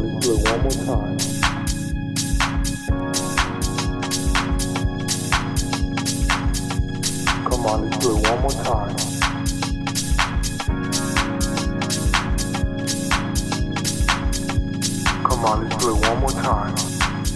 down. Let's do it one more time. Come on, let's do it one more time. Come on, let's do it one more time. Come on.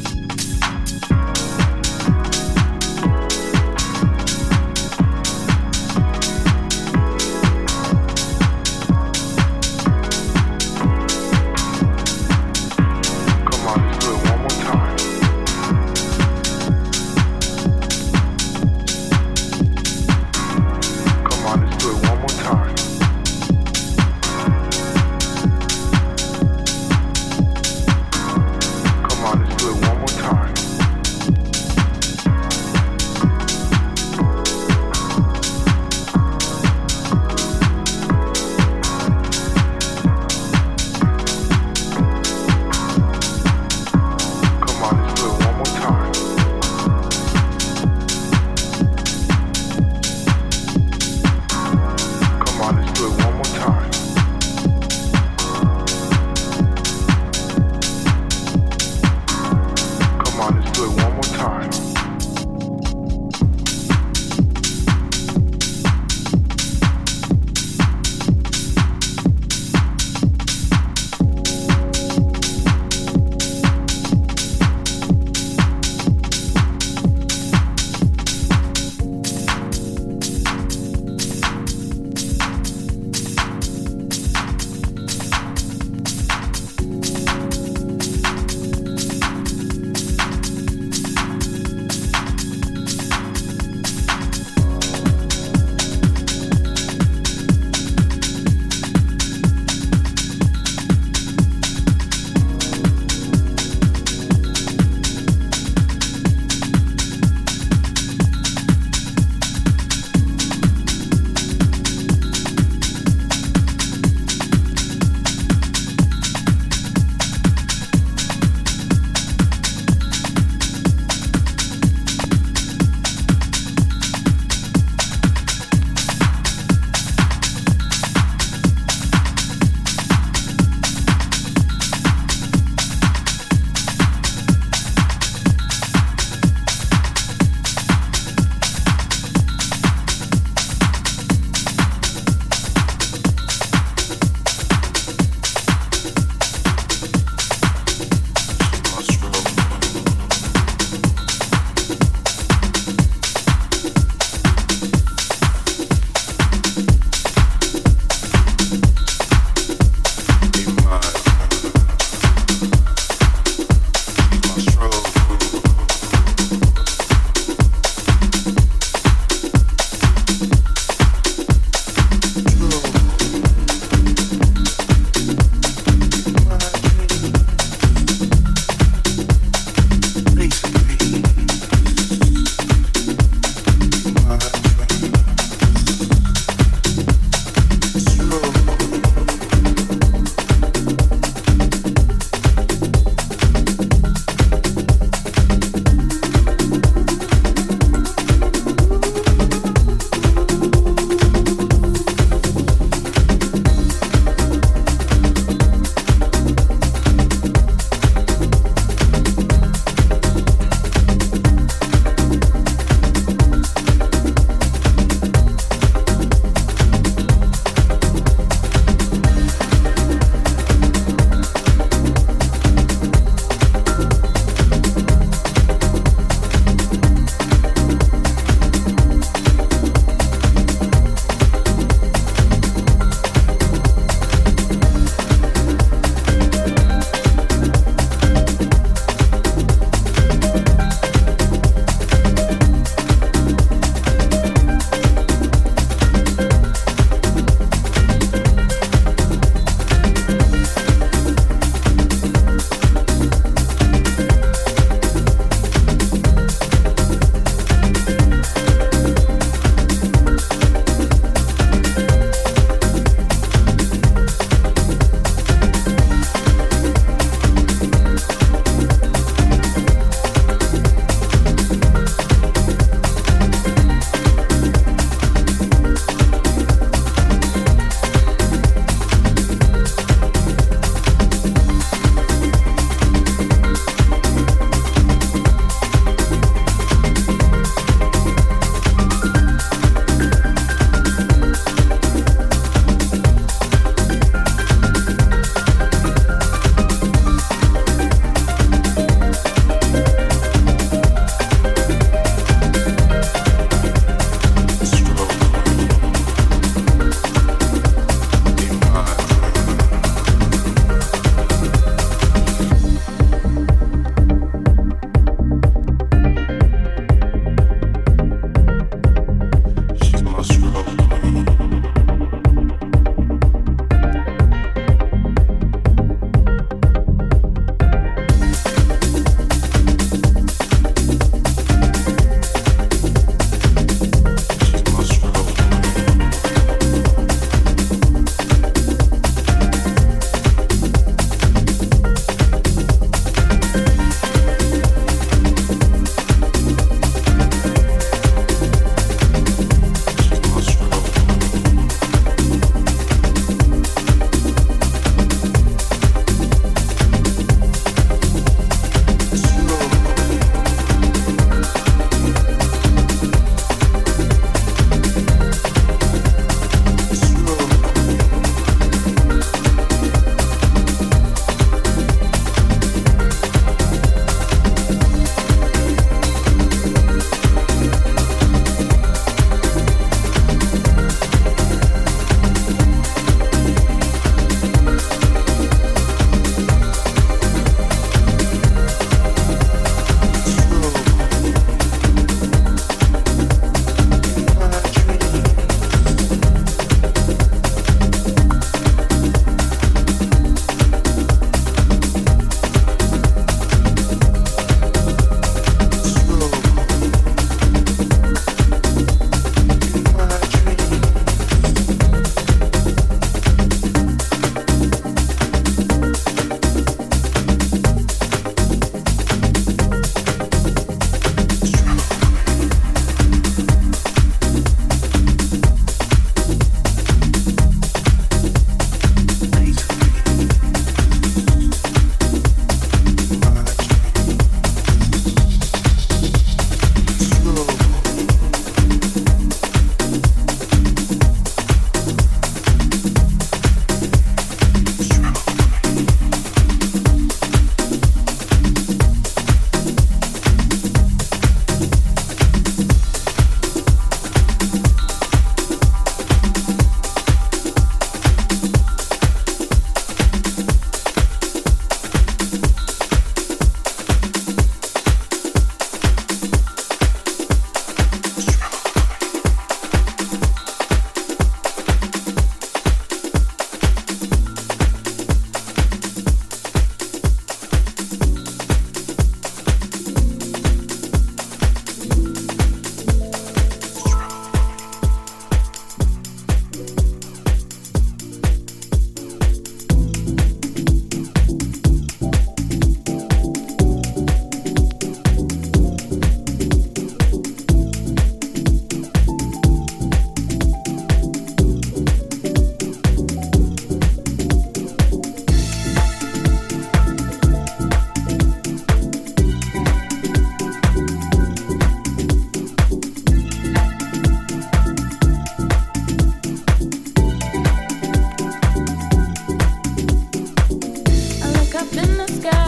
up in the sky.